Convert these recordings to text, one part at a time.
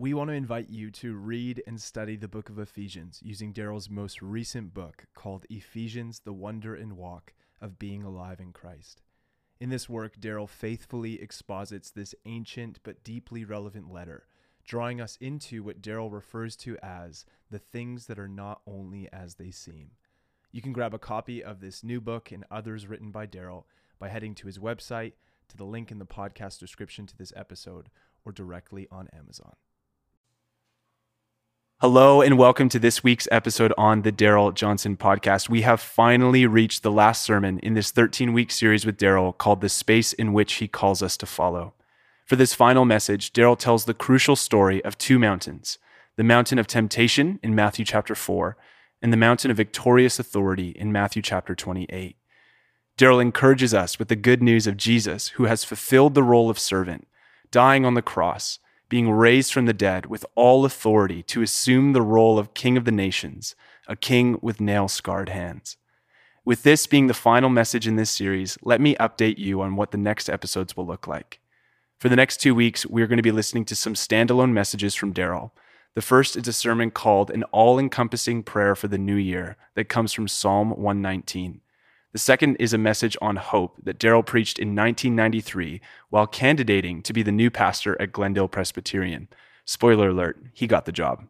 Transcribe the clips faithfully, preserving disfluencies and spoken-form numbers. We want to invite you to read and study the book of Ephesians using Darrell's most recent book called Ephesians, The Wonder and Walk of Being Alive in Christ. In this work, Darrell faithfully exposits this ancient but deeply relevant letter, drawing us into what Darrell refers to as the things that are not only as they seem. You can grab a copy of this new book and others written by Darrell by heading to his website, to the link in the podcast description to this episode, or directly on Amazon. Hello and welcome to this week's episode on the Darrell Johnson podcast. We have finally reached the last sermon in this thirteen-week series with Darrell called The Space in Which He Calls Us to Follow. For this final message, Darrell tells the crucial story of two mountains, the mountain of temptation in Matthew chapter four and the mountain of victorious authority in Matthew chapter twenty-eight. Darrell encourages us with the good news of Jesus, who has fulfilled the role of servant, dying on the cross, being raised from the dead with all authority to assume the role of King of the nations, a king with nail-scarred hands. With this being the final message in this series, let me update you on what the next episodes will look like. For the next two weeks, we're going to be listening to some standalone messages from Darrell. The first is a sermon called An All-Encompassing Prayer for the New Year that comes from Psalm one nineteen. The second is a message on hope that Darrell preached in nineteen ninety-three while candidating to be the new pastor at Glendale Presbyterian. Spoiler alert, he got the job.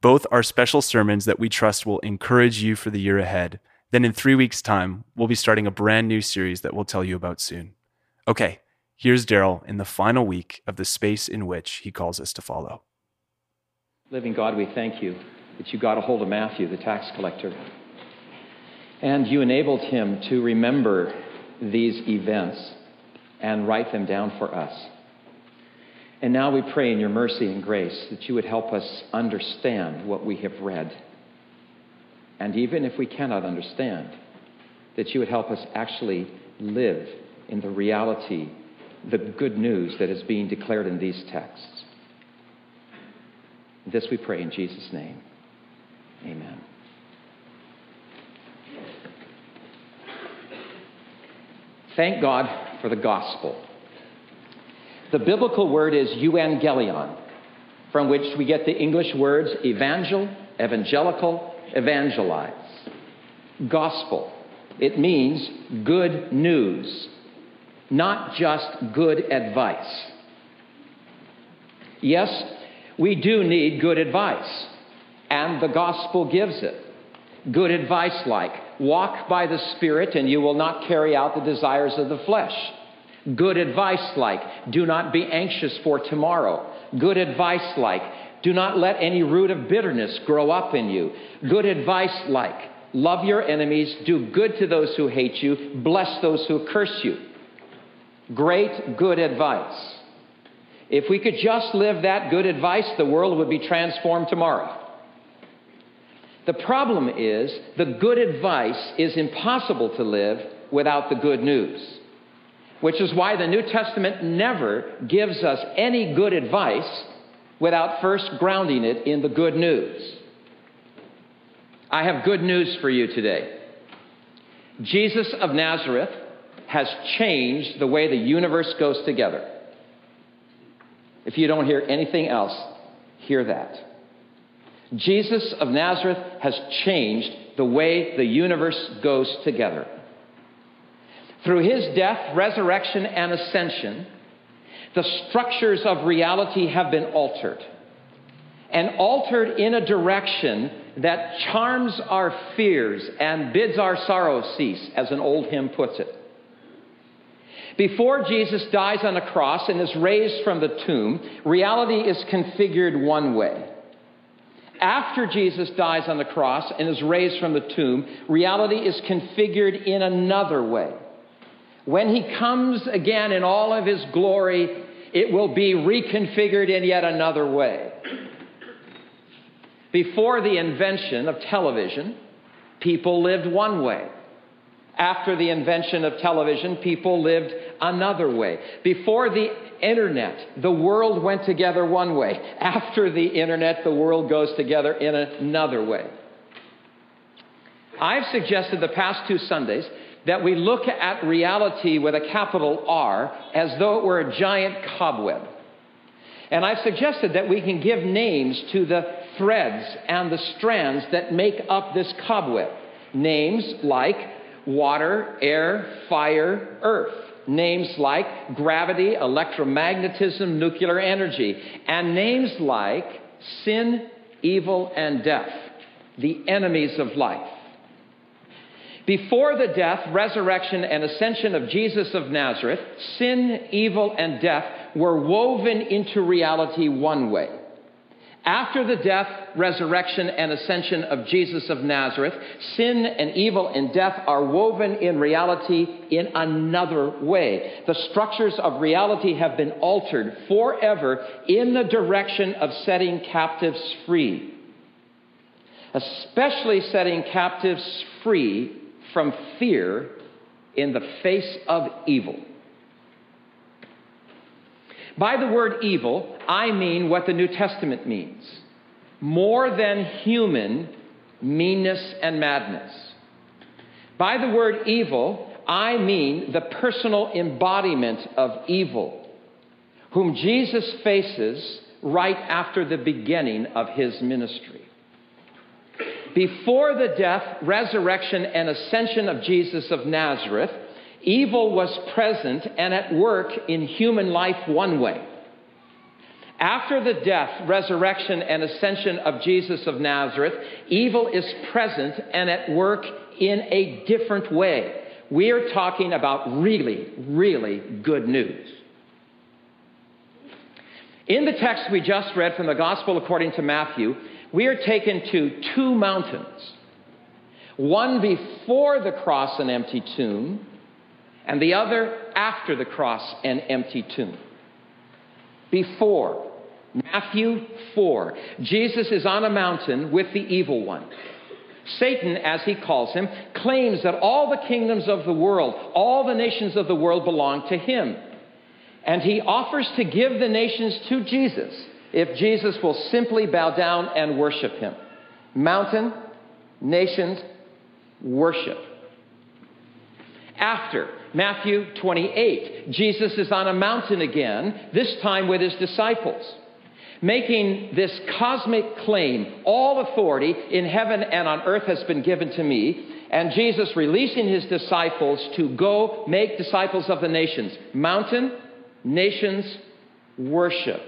Both are special sermons that we trust will encourage you for the year ahead. Then in three weeks' time, we'll be starting a brand new series that we'll tell you about soon. Okay, here's Darrell in the final week of the space in which he calls us to follow. Living God, we thank you that you got a hold of Matthew, the tax collector. And you enabled him to remember these events and write them down for us. And now we pray in your mercy and grace that you would help us understand what we have read. And even if we cannot understand, that you would help us actually live in the reality, the good news that is being declared in these texts. This we pray in Jesus' name. Amen. Thank God for the gospel. The biblical word is euangelion, from which we get the English words evangel, evangelical, evangelize. Gospel. It means good news, not just good advice. Yes, we do need good advice, and the gospel gives it. Good advice like, walk by the Spirit and you will not carry out the desires of the flesh. Good advice like, do not be anxious for tomorrow. Good advice like, do not let any root of bitterness grow up in you. Good advice like, love your enemies, do good to those who hate you, bless those who curse you. Great good advice. If we could just live that good advice, the world would be transformed tomorrow. The problem is the good advice is impossible to live without the good news, which is why the New Testament never gives us any good advice without first grounding it in the good news. I have good news for you today. Jesus of Nazareth has changed the way the universe goes together. If you don't hear anything else, hear that. Jesus of Nazareth has changed the way the universe goes together. Through his death, resurrection, and ascension, the structures of reality have been altered, and altered in a direction that charms our fears and bids our sorrow cease, as an old hymn puts it. Before Jesus dies on a cross and is raised from the tomb, reality is configured one way. After Jesus dies on the cross and is raised from the tomb, reality is configured in another way. When he comes again in all of his glory, it will be reconfigured in yet another way. Before the invention of television, people lived one way. After the invention of television, people lived another way. Before the internet, the world went together one way. After the internet, the world goes together in another way. I've suggested the past two Sundays that we look at reality with a capital R as though it were a giant cobweb. And I've suggested that we can give names to the threads and the strands that make up this cobweb. Names like water, air, fire, earth. Names like gravity, electromagnetism, nuclear energy. And names like sin, evil, and death, the enemies of life. Before the death, resurrection, and ascension of Jesus of Nazareth, sin, evil, and death were woven into reality one way. After the death, resurrection, and ascension of Jesus of Nazareth, sin and evil and death are woven in reality in another way. The structures of reality have been altered forever in the direction of setting captives free. Especially setting captives free from fear in the face of evil. By the word evil, I mean what the New Testament means. More than human meanness and madness. By the word evil, I mean the personal embodiment of evil, whom Jesus faces right after the beginning of his ministry. Before the death, resurrection, and ascension of Jesus of Nazareth, evil was present and at work in human life one way. After the death, resurrection, and ascension of Jesus of Nazareth, evil is present and at work in a different way. We are talking about really, really good news. In the text we just read from the Gospel according to Matthew, we are taken to two mountains. One before the cross and empty tomb, and the other after the cross and empty tomb. Before, Matthew four, Jesus is on a mountain with the evil one. Satan, as he calls him, claims that all the kingdoms of the world, all the nations of the world belong to him. And he offers to give the nations to Jesus if Jesus will simply bow down and worship him. Mountain, nations, worship. After, Matthew twenty-eight, Jesus is on a mountain again, this time with his disciples, making this cosmic claim, all authority in heaven and on earth has been given to me, and Jesus releasing his disciples to go make disciples of the nations. Mountain, nations, worship.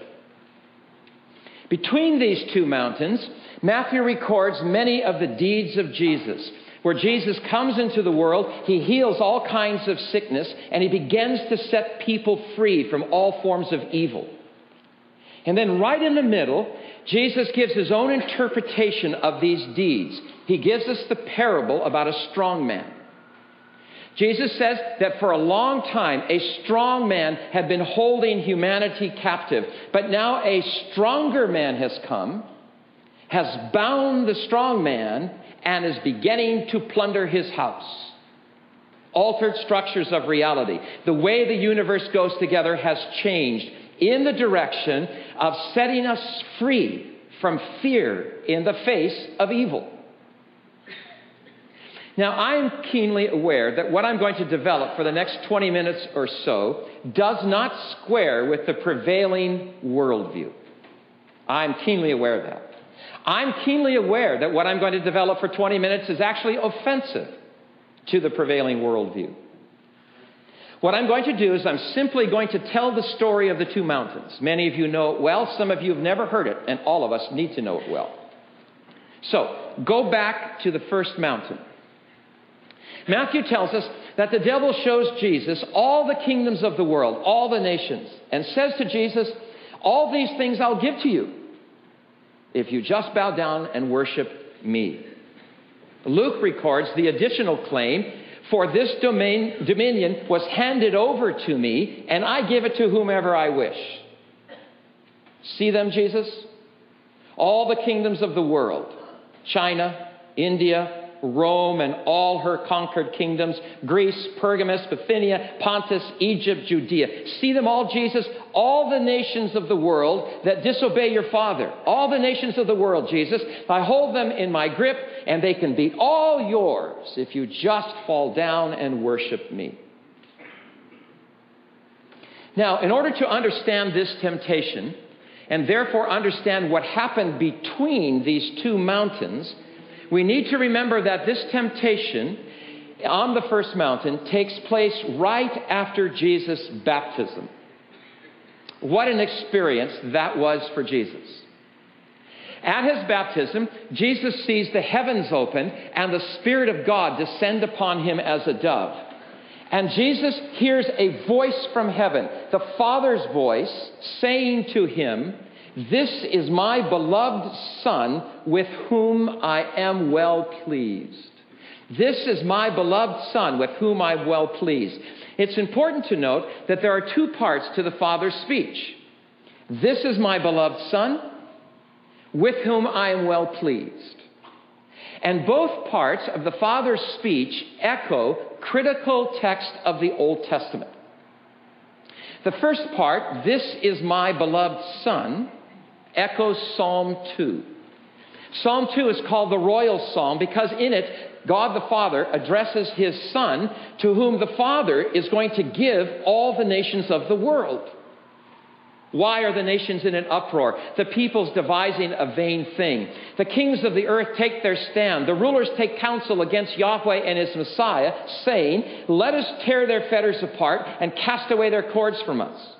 Between these two mountains, Matthew records many of the deeds of Jesus, where Jesus comes into the world, he heals all kinds of sickness, and he begins to set people free from all forms of evil. And then right in the middle, Jesus gives his own interpretation of these deeds. He gives us the parable about a strong man. Jesus says that for a long time, a strong man had been holding humanity captive, but now a stronger man has come, has bound the strong man, and is beginning to plunder his house. Altered structures of reality. The way the universe goes together has changed in the direction of setting us free from fear in the face of evil. Now, I am keenly aware that what I'm going to develop for the next twenty minutes or so does not square with the prevailing worldview. I'm keenly aware of that. I'm keenly aware that what I'm going to develop for twenty minutes is actually offensive to the prevailing worldview. What I'm going to do is I'm simply going to tell the story of the two mountains. Many of you know it well, some of you have never heard it, and all of us need to know it well. So, go back to the first mountain. Matthew tells us that the devil shows Jesus all the kingdoms of the world, all the nations, and says to Jesus, "All these things I'll give to you, if you just bow down and worship me." Luke records the additional claim, "For this domain, dominion was handed over to me, and I give it to whomever I wish." See them, Jesus? All the kingdoms of the world, China, India, Rome, and all her conquered kingdoms, Greece, Pergamus, Bithynia, Pontus, Egypt, Judea. See them all, Jesus, all the nations of the world that disobey your Father. All the nations of the world, Jesus, I hold them in my grip, and they can be all yours if you just fall down and worship me. Now, in order to understand this temptation, and therefore understand what happened between these two mountains, we need to remember that this temptation on the first mountain takes place right after Jesus' baptism. What an experience that was for Jesus. At his baptism, Jesus sees the heavens open and the Spirit of God descend upon him as a dove. And Jesus hears a voice from heaven, the Father's voice, saying to him, "This is my beloved Son, with whom I am well pleased." This is my beloved Son, with whom I am well pleased. It's important to note that there are two parts to the Father's speech. This is my beloved Son, with whom I am well pleased. And both parts of the Father's speech echo critical text of the Old Testament. The first part, "This is my beloved Son," echoes Psalm two. Psalm two is called the royal psalm because in it, God the Father addresses his Son, to whom the Father is going to give all the nations of the world. Why are the nations in an uproar? The peoples devising a vain thing. The kings of the earth take their stand. The rulers take counsel against Yahweh and his Messiah, saying, "Let us tear their fetters apart and cast away their cords from us."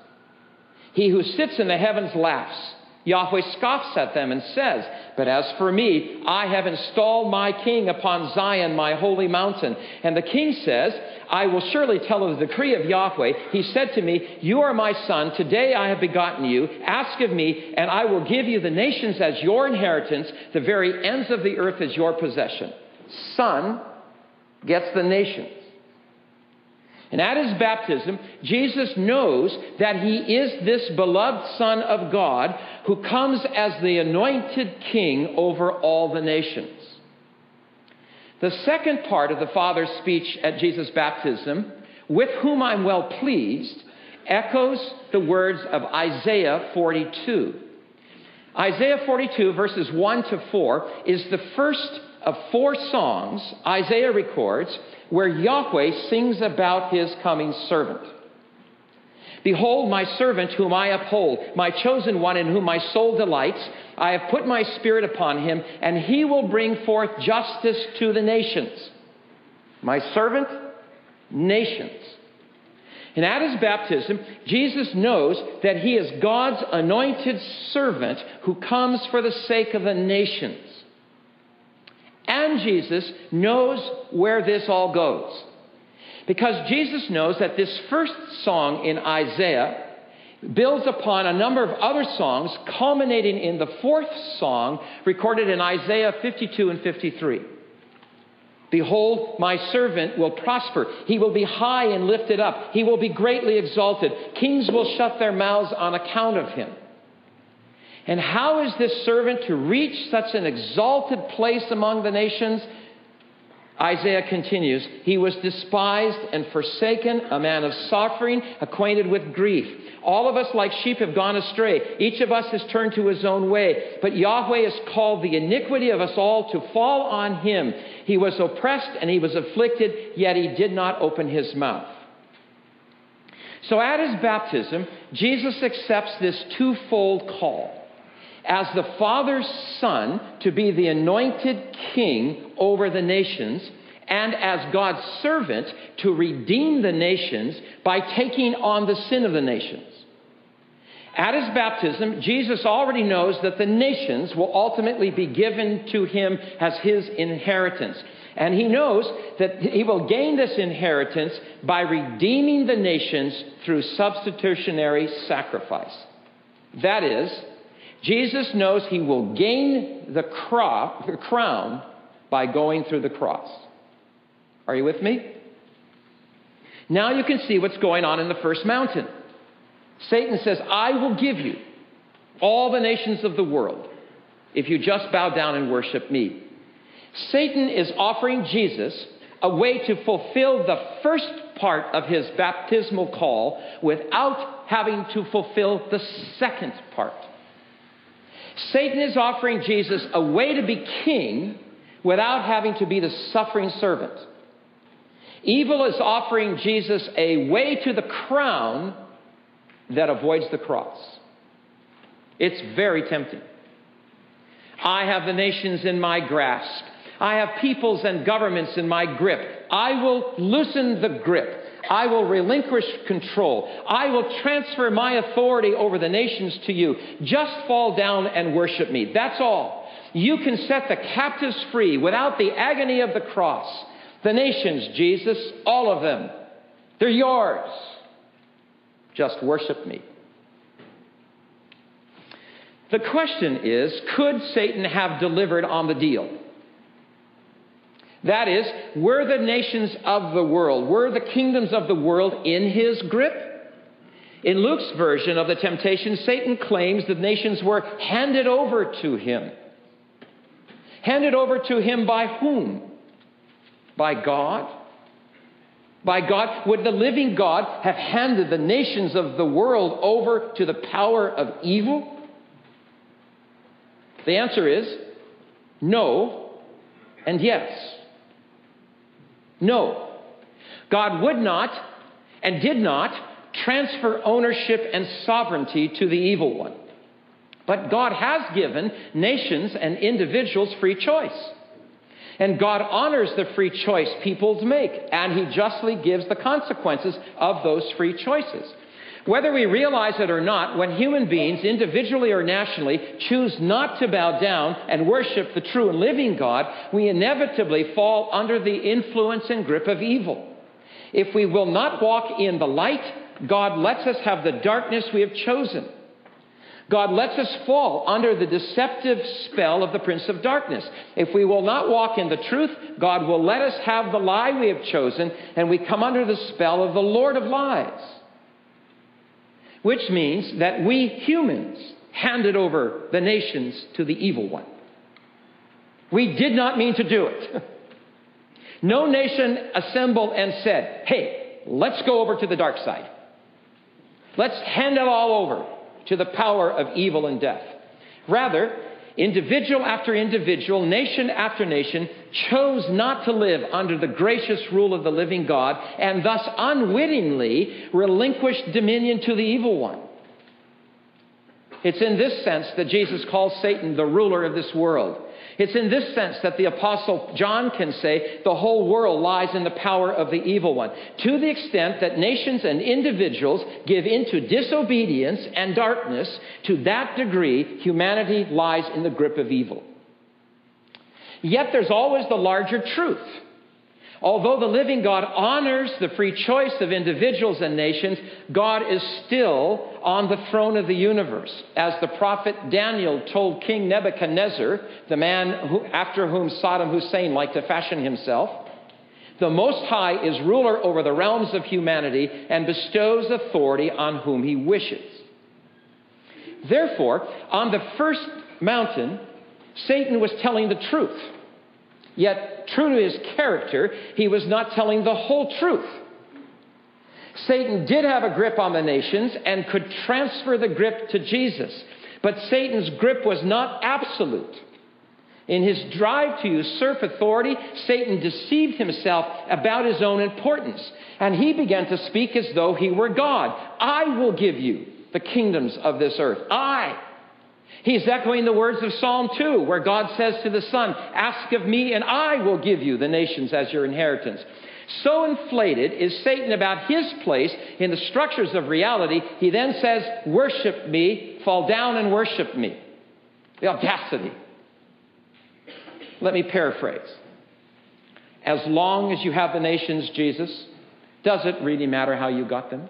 He who sits in the heavens laughs. Yahweh scoffs at them and says, "But as for me, I have installed my king upon Zion, my holy mountain." And the king says, "I will surely tell of the decree of Yahweh. He said to me, 'You are my son. Today I have begotten you. Ask of me, and I will give you the nations as your inheritance, the very ends of the earth as your possession.'" Son gets the nations. And at his baptism, Jesus knows that he is this beloved Son of God who comes as the anointed king over all the nations. The second part of the Father's speech at Jesus' baptism, "with whom I'm well pleased," echoes the words of Isaiah forty-two. Isaiah forty-two, verses one to four, is the first of four songs Isaiah records where Yahweh sings about his coming servant. "Behold, my servant whom I uphold, my chosen one in whom my soul delights. I have put my spirit upon him, and he will bring forth justice to the nations." My servant, nations. And at his baptism, Jesus knows that he is God's anointed servant who comes for the sake of the nations. And Jesus knows where this all goes, because Jesus knows that this first song in Isaiah builds upon a number of other songs, culminating in the fourth song recorded in Isaiah fifty-two and fifty-three. "Behold, my servant will prosper. He will be high and lifted up. He will be greatly exalted. Kings will shut their mouths on account of him." And how is this servant to reach such an exalted place among the nations? Isaiah continues, "He was despised and forsaken, a man of suffering, acquainted with grief. All of us like sheep have gone astray. Each of us has turned to his own way. But Yahweh has called the iniquity of us all to fall on him. He was oppressed and he was afflicted, yet he did not open his mouth." So at his baptism, Jesus accepts this twofold call: as the Father's Son to be the anointed king over the nations, and as God's servant to redeem the nations by taking on the sin of the nations. At his baptism, Jesus already knows that the nations will ultimately be given to him as his inheritance. And he knows that he will gain this inheritance by redeeming the nations through substitutionary sacrifice. That is, Jesus knows he will gain the crown by going through the cross. Are you with me? Now you can see what's going on in the first mountain. Satan says, "I will give you all the nations of the world if you just bow down and worship me." Satan is offering Jesus a way to fulfill the first part of his baptismal call without having to fulfill the second part. Satan is offering Jesus a way to be king without having to be the suffering servant. Evil is offering Jesus a way to the crown that avoids the cross. It's very tempting. I have the nations in my grasp. I have peoples and governments in my grip. I will loosen the grip. I will relinquish control. I will transfer my authority over the nations to you. Just fall down and worship me. That's all. You can set the captives free without the agony of the cross. The nations, Jesus, all of them, they're yours. Just worship me. The question is, could Satan have delivered on the deal? That is, were the nations of the world, were the kingdoms of the world in his grip? In Luke's version of the temptation, Satan claims the nations were handed over to him. Handed over to him by whom? By God? By God? Would the living God have handed the nations of the world over to the power of evil? The answer is no and yes. No, God would not and did not transfer ownership and sovereignty to the evil one. But God has given nations and individuals free choice. And God honors the free choice people make, and he justly gives the consequences of those free choices. Whether we realize it or not, when human beings, individually or nationally, choose not to bow down and worship the true and living God, we inevitably fall under the influence and grip of evil. If we will not walk in the light, God lets us have the darkness we have chosen. God lets us fall under the deceptive spell of the Prince of Darkness. If we will not walk in the truth, God will let us have the lie we have chosen, and we come under the spell of the Lord of Lies. Which means that we humans handed over the nations to the evil one. We did not mean to do it. No nation assembled and said, hey, let's go over to the dark side. Let's hand it all over to the power of evil and death. Rather, individual after individual, nation after nation, chose not to live under the gracious rule of the living God, and thus unwittingly relinquished dominion to the evil one. It's in this sense that Jesus calls Satan the ruler of this world. It's in this sense that the Apostle John can say the whole world lies in the power of the evil one, to the extent that nations and individuals give into disobedience and darkness. To that degree, humanity lies in the grip of evil. Yet there's always the larger truth. Although the living God honors the free choice of individuals and nations, God is still on the throne of the universe. As the prophet Daniel told King Nebuchadnezzar, the man who, after whom Saddam Hussein liked to fashion himself, the Most High is ruler over the realms of humanity and bestows authority on whom he wishes. Therefore, on the first mountain, Satan was telling the truth. Yet, true to his character, he was not telling the whole truth. Satan did have a grip on the nations and could transfer the grip to Jesus. But Satan's grip was not absolute. In his drive to usurp authority, Satan deceived himself about his own importance. And he began to speak as though he were God. I will give you the kingdoms of this earth. I He's echoing the words of Psalm two, where God says to the Son, ask of me and I will give you the nations as your inheritance. So inflated is Satan about his place in the structures of reality, he then says, worship me, fall down and worship me. The audacity. Let me paraphrase. As long as you have the nations, Jesus, does it really matter how you got them?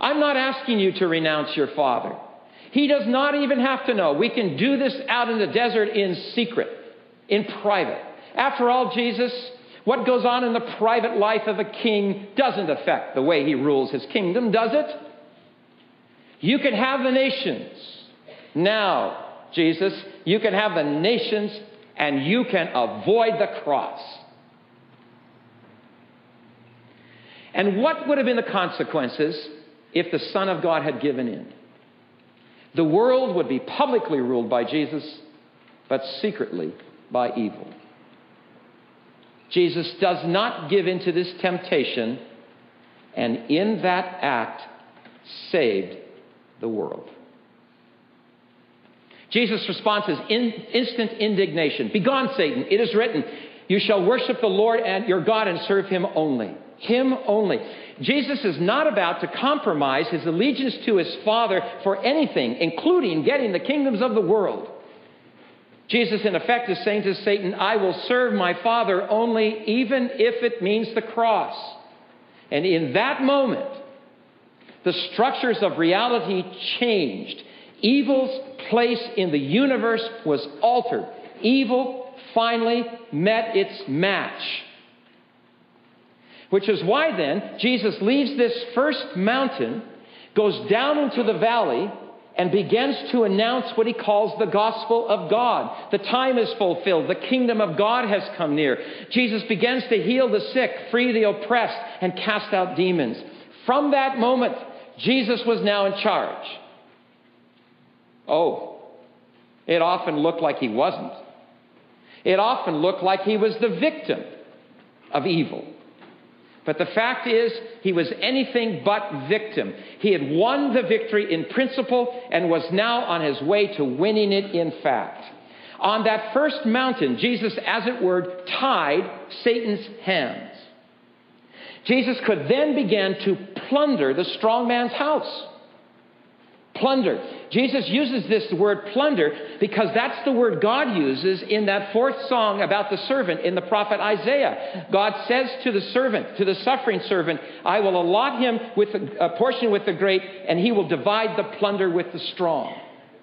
I'm not asking you to renounce your father. He does not even have to know. We can do this out in the desert in secret, in private. After all, Jesus, what goes on in the private life of a king doesn't affect the way he rules his kingdom, does it? You can have the nations. Now, Jesus, you can have the nations and you can avoid the cross. And what would have been the consequences if the Son of God had given in? The world would be publicly ruled by Jesus, but secretly by evil. Jesus does not give in to this temptation, and in that act saved the world. Jesus' response is in, instant indignation. "Begone, Satan. It is written, you shall worship the Lord and your God and serve him only." Him only. Jesus is not about to compromise his allegiance to his Father for anything, including getting the kingdoms of the world. Jesus, in effect, is saying to Satan, "I will serve my Father only, even if it means the cross." And in that moment, the structures of reality changed. Evil's place in the universe was altered. Evil finally met its match. Which is why then Jesus leaves this first mountain, goes down into the valley, and begins to announce what he calls the gospel of God. The time is fulfilled. The kingdom of God has come near. Jesus begins to heal the sick, free the oppressed, and cast out demons. From that moment, Jesus was now in charge. Oh, it often looked like he wasn't. It often looked like he was the victim of evil. But the fact is, he was anything but victim. He had won the victory in principle and was now on his way to winning it in fact. On that first mountain, Jesus, as it were, tied Satan's hands. Jesus could then begin to plunder the strong man's house. Plunder. Jesus uses this word plunder because that's the word God uses in that fourth song about the servant in the prophet Isaiah. God says to the servant, to the suffering servant, "I will allot him with a portion with the great, and he will divide the plunder with the strong."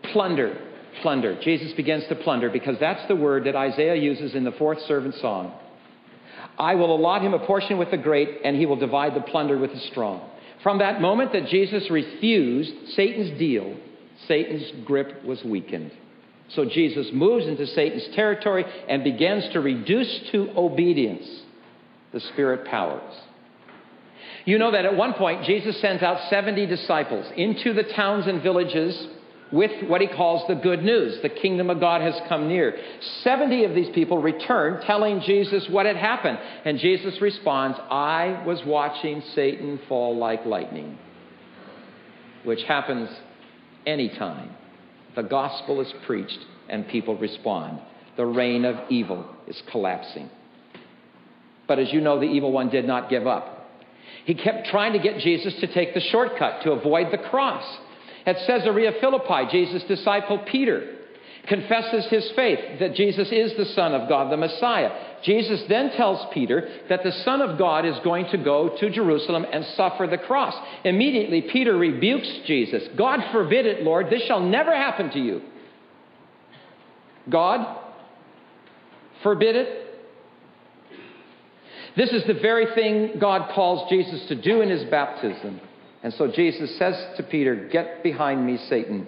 Plunder, plunder. Jesus begins to plunder because that's the word that Isaiah uses in the fourth servant song. "I will allot him a portion with the great, and he will divide the plunder with the strong." From that moment that Jesus refused Satan's deal, Satan's grip was weakened. So Jesus moves into Satan's territory and begins to reduce to obedience the spirit powers. You know that at one point, Jesus sends out seventy disciples into the towns and villages with what he calls the good news. The kingdom of God has come near. seventy of these people return telling Jesus what had happened. And Jesus responds, "I was watching Satan fall like lightning," which happens anytime the gospel is preached and people respond. The reign of evil is collapsing. But as you know, the evil one did not give up. He kept trying to get Jesus to take the shortcut, to avoid the cross. At Caesarea Philippi, Jesus' disciple Peter confesses his faith that Jesus is the Son of God, the Messiah. Jesus then tells Peter that the Son of God is going to go to Jerusalem and suffer the cross. Immediately, Peter rebukes Jesus. "God forbid it, Lord. This shall never happen to you." God forbid it? This is the very thing God calls Jesus to do in his baptism. And so Jesus says to Peter, "Get behind me, Satan."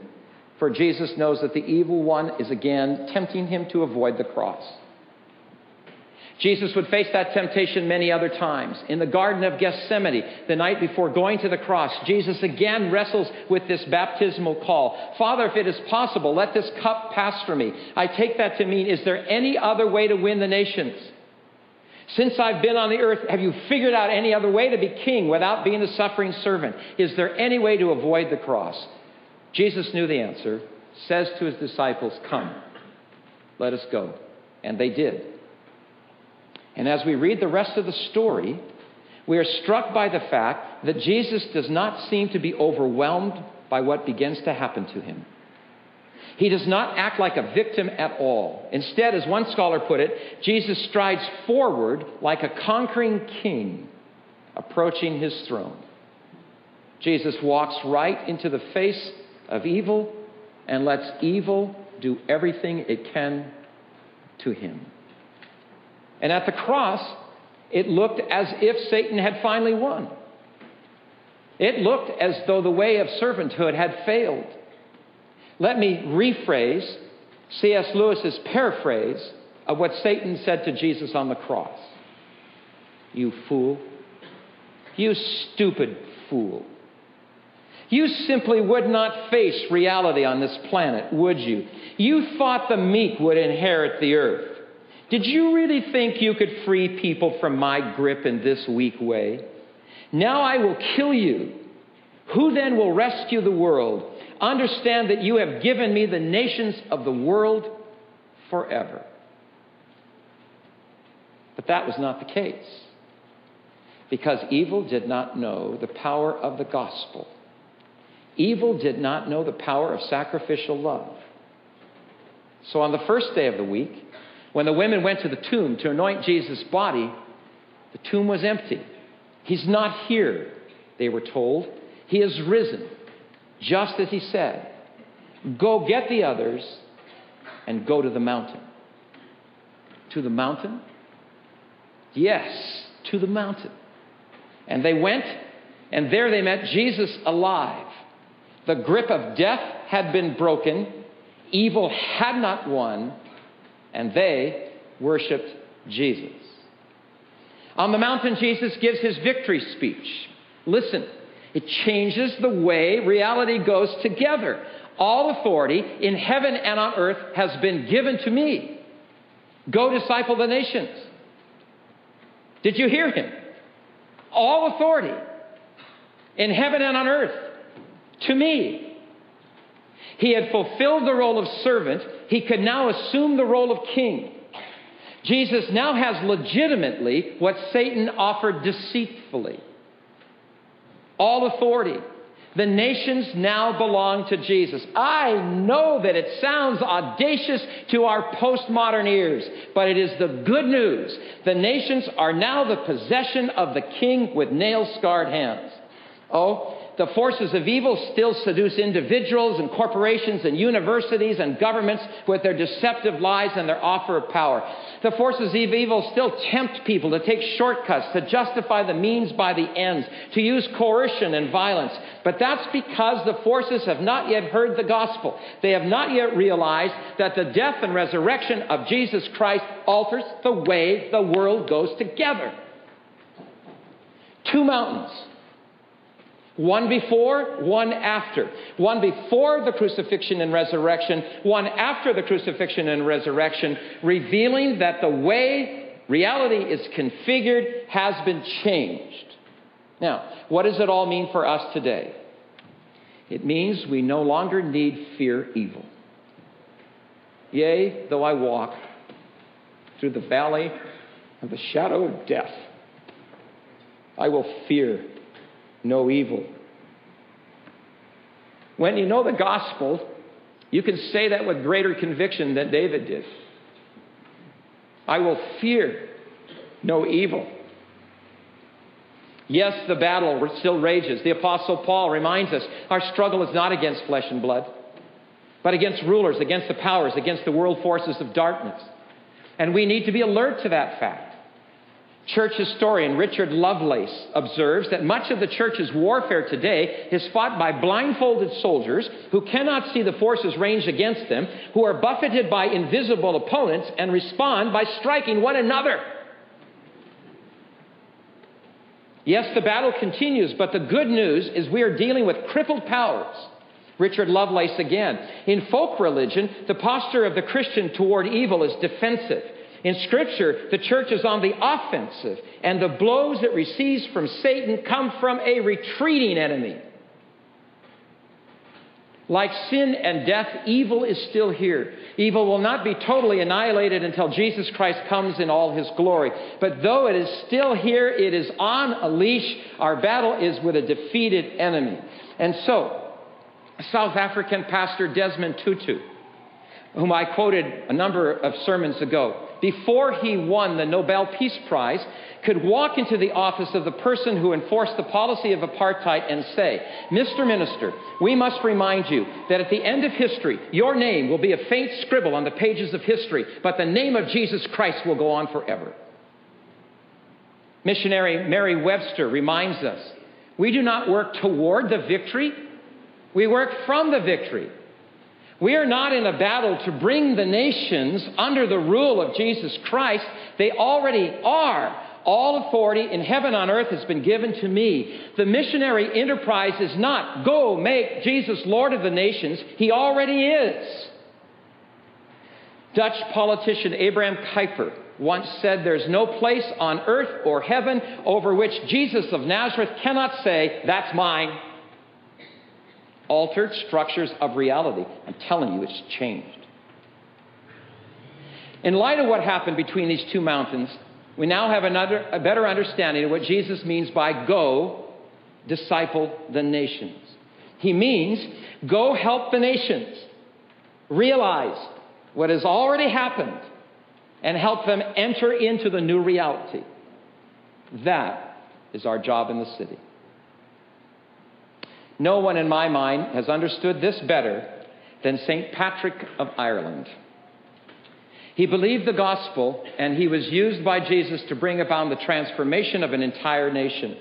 For Jesus knows that the evil one is again tempting him to avoid the cross. Jesus would face that temptation many other times. In the Garden of Gethsemane, the night before going to the cross, Jesus again wrestles with this baptismal call. "Father, if it is possible, let this cup pass from me." I take that to mean, is there any other way to win the nations? Since I've been on the earth, have you figured out any other way to be king without being a suffering servant? Is there any way to avoid the cross? Jesus knew the answer, says to his disciples, "Come, let us go." And they did. And as we read the rest of the story, we are struck by the fact that Jesus does not seem to be overwhelmed by what begins to happen to him. He does not act like a victim at all. Instead, as one scholar put it, Jesus strides forward like a conquering king approaching his throne. Jesus walks right into the face of evil and lets evil do everything it can to him. And at the cross, it looked as if Satan had finally won. It looked as though the way of servanthood had failed. Let me rephrase C S Lewis's paraphrase of what Satan said to Jesus on the cross. "You fool. You stupid fool. You simply would not face reality on this planet, would you? You thought the meek would inherit the earth. Did you really think you could free people from my grip in this weak way? Now I will kill you Who then will rescue the world? Understand that you have given me the nations of the world forever. But that was not the case, because evil did not know the power of the gospel. Evil did not know the power of sacrificial love. So on the first day of the week, when the women went to the tomb to anoint Jesus' body, the tomb was empty. He's not here, they were told. He is risen, just as he said. Go get the others and go to the mountain. To the mountain? Yes, to the mountain. And they went, and there they met Jesus alive. The grip of death had been broken. Evil had not won, and they worshiped Jesus. On the mountain, Jesus gives his victory speech. Listen, it changes the way reality goes together. All authority in heaven and on earth has been given to me. Go disciple the nations. Did you hear him? All authority in heaven and on earth to me. He had fulfilled the role of servant. He could now assume the role of king. Jesus now has legitimately what Satan offered deceitfully. All authority. The nations now belong to Jesus. I know that it sounds audacious to our postmodern ears, but it is the good news. The nations are now the possession of the king with nail-scarred hands. Oh, the forces of evil still seduce individuals and corporations and universities and governments with their deceptive lies and their offer of power. The forces of evil still tempt people to take shortcuts, to justify the means by the ends, to use coercion and violence. But that's because the forces have not yet heard the gospel. They have not yet realized that the death and resurrection of Jesus Christ alters the way the world goes together. Two mountains. One before, one after. One before the crucifixion and resurrection, one after the crucifixion and resurrection, revealing that the way reality is configured has been changed. Now, what does it all mean for us today? It means we no longer need fear evil. Yea, though I walk through the valley of the shadow of death, I will fear no evil. When you know the gospel, you can say that with greater conviction than David did. I will fear no evil. Yes, the battle still rages. The Apostle Paul reminds us our struggle is not against flesh and blood, but against rulers, against the powers, against the world forces of darkness. And we need to be alert to that fact. Church historian Richard Lovelace observes that much of the church's warfare today is fought by blindfolded soldiers who cannot see the forces ranged against them, who are buffeted by invisible opponents and respond by striking one another. Yes, the battle continues, but the good news is we are dealing with crippled powers. Richard Lovelace again. In folk religion, the posture of the Christian toward evil is defensive. In Scripture, the church is on the offensive, and the blows it receives from Satan come from a retreating enemy. Like sin and death, evil is still here. Evil will not be totally annihilated until Jesus Christ comes in all his glory. But though it is still here, it is on a leash. Our battle is with a defeated enemy. And so, South African pastor Desmond Tutu, whom I quoted a number of sermons ago, before he won the Nobel Peace Prize, could walk into the office of the person who enforced the policy of apartheid and say, "Mister Minister, we must remind you that at the end of history, your name will be a faint scribble on the pages of history, but the name of Jesus Christ will go on forever." Missionary Mary Webster reminds us, we do not work toward the victory, we work from the victory. We are not in a battle to bring the nations under the rule of Jesus Christ. They already are. All authority in heaven on earth has been given to me. The missionary enterprise is not go make Jesus Lord of the nations. He already is. Dutch politician Abraham Kuyper once said, "There's no place on earth or heaven over which Jesus of Nazareth cannot say, 'That's mine.'" altered structures of reality. I'm telling you, it's changed. In light of what happened between these two mountains, we now have another, a better understanding of what Jesus means by go, disciple the nations. He means go help the nations realize what has already happened and help them enter into the new reality. That is our job in the city. No one in my mind has understood this better than Saint Patrick of Ireland. He believed the gospel, and he was used by Jesus to bring about the transformation of an entire nation.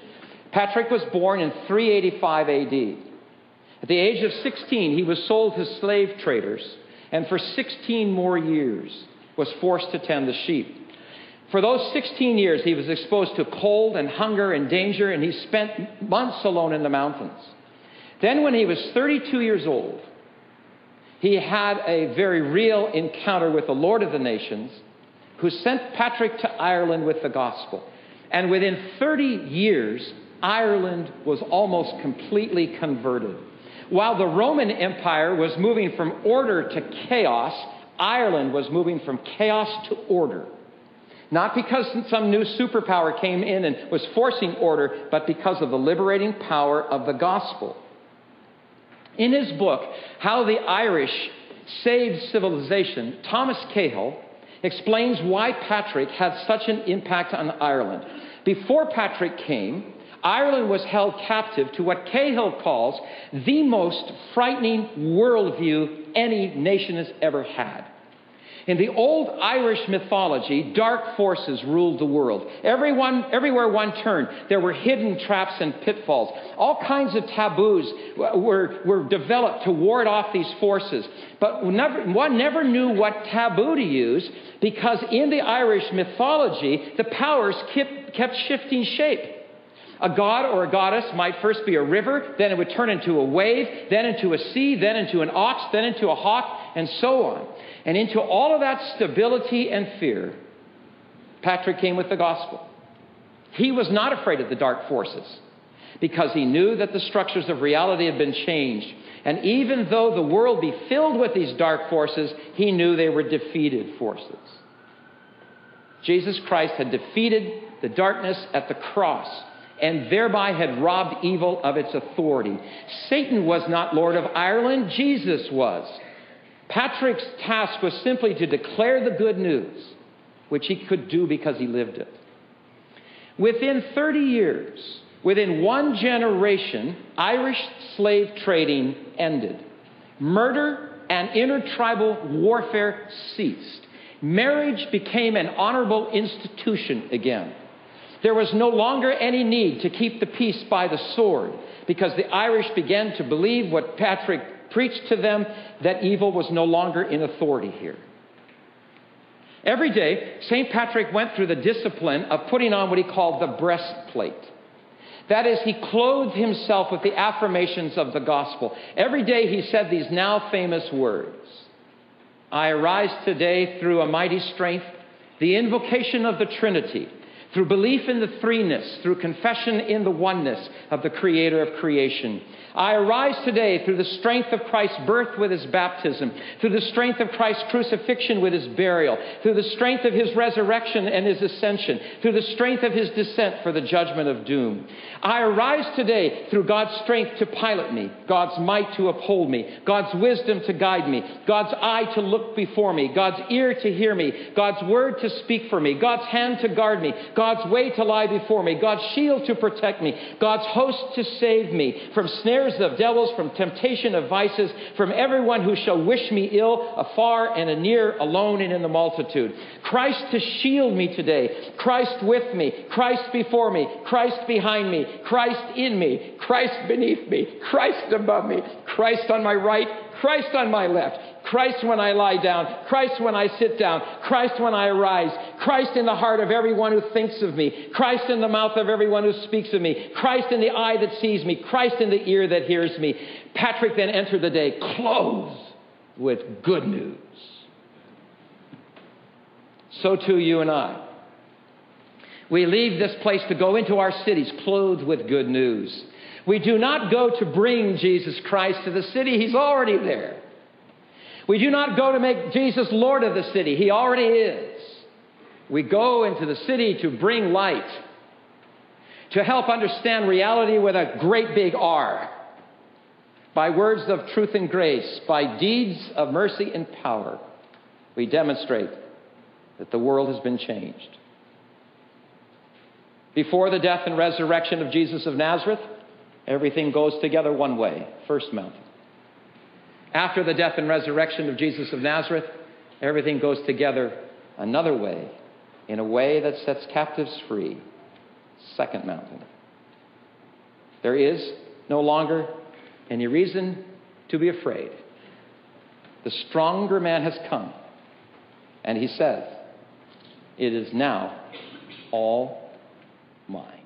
Patrick was born in three eighty-five A D. At the age of sixteen, he was sold to slave traders, and for sixteen more years was forced to tend the sheep. For those sixteen years, he was exposed to cold and hunger and danger, and he spent months alone in the mountains. Then when he was thirty-two years old, he had a very real encounter with the Lord of the nations, who sent Patrick to Ireland with the gospel. And within thirty years, Ireland was almost completely converted. While the Roman Empire was moving from order to chaos, Ireland was moving from chaos to order. Not because some new superpower came in and was forcing order, but because of the liberating power of the gospel. In his book, How the Irish Saved Civilization, Thomas Cahill explains why Patrick had such an impact on Ireland. Before Patrick came, Ireland was held captive to what Cahill calls the most frightening worldview any nation has ever had. In the old Irish mythology, dark forces ruled the world. Everyone, everywhere one turned, there were hidden traps and pitfalls. All kinds of taboos were, were developed to ward off these forces. But never, one never knew what taboo to use, because in the Irish mythology, the powers kept, kept shifting shape. A god or a goddess might first be a river, then it would turn into a wave, then into a sea, then into an ox, then into a hawk, and so on. And into all of that stability and fear, Patrick came with the gospel. He was not afraid of the dark forces, because he knew that the structures of reality had been changed. And even though the world be filled with these dark forces, he knew they were defeated forces. Jesus Christ had defeated the darkness at the cross, and thereby had robbed evil of its authority. Satan was not Lord of Ireland, Jesus was. Patrick's task was simply to declare the good news, which he could do because he lived it. Within thirty years, within one generation, Irish slave trading ended. Murder and intertribal warfare ceased. Marriage became an honorable institution again. There was no longer any need to keep the peace by the sword, because the Irish began to believe what Patrick preached to them, that evil was no longer in authority here. Every day, Saint Patrick went through the discipline of putting on what he called the breastplate. That is, he clothed himself with the affirmations of the gospel. Every day he said these now famous words: I arise today through a mighty strength, the invocation of the Trinity, through belief in the threeness, through confession in the oneness of the Creator of creation. I arise today through the strength of Christ's birth with his baptism, through the strength of Christ's crucifixion with his burial, through the strength of his resurrection and his ascension, through the strength of his descent for the judgment of doom. I arise today through God's strength to pilot me, God's might to uphold me, God's wisdom to guide me, God's eye to look before me, God's ear to hear me, God's word to speak for me, God's hand to guard me, God's way to lie before me, God's shield to protect me, God's host to save me from snares of devils, from temptation of vices, from everyone who shall wish me ill, afar and anear, alone and in the multitude. Christ to shield me today, Christ with me, Christ before me, Christ behind me, Christ in me, Christ beneath me, Christ above me, Christ on my right, Christ on my left, Christ when I lie down, Christ when I sit down, Christ when I arise, Christ in the heart of everyone who thinks of me, Christ in the mouth of everyone who speaks of me, Christ in the eye that sees me, Christ in the ear that hears me. Patrick then entered the day clothed with good news. So too you and I. We leave this place to go into our cities clothed with good news. We do not go to bring Jesus Christ to the city. He's already there. We do not go to make Jesus Lord of the city. He already is. We go into the city to bring light, to help understand reality with a great big R, by words of truth and grace, by deeds of mercy and power. We demonstrate that the world has been changed. Before the death and resurrection of Jesus of Nazareth, everything goes together one way, first mountain. After the death and resurrection of Jesus of Nazareth, everything goes together another way, in a way that sets captives free, second mountain. There is no longer any reason to be afraid. The stronger man has come, and he says, it is now all mine.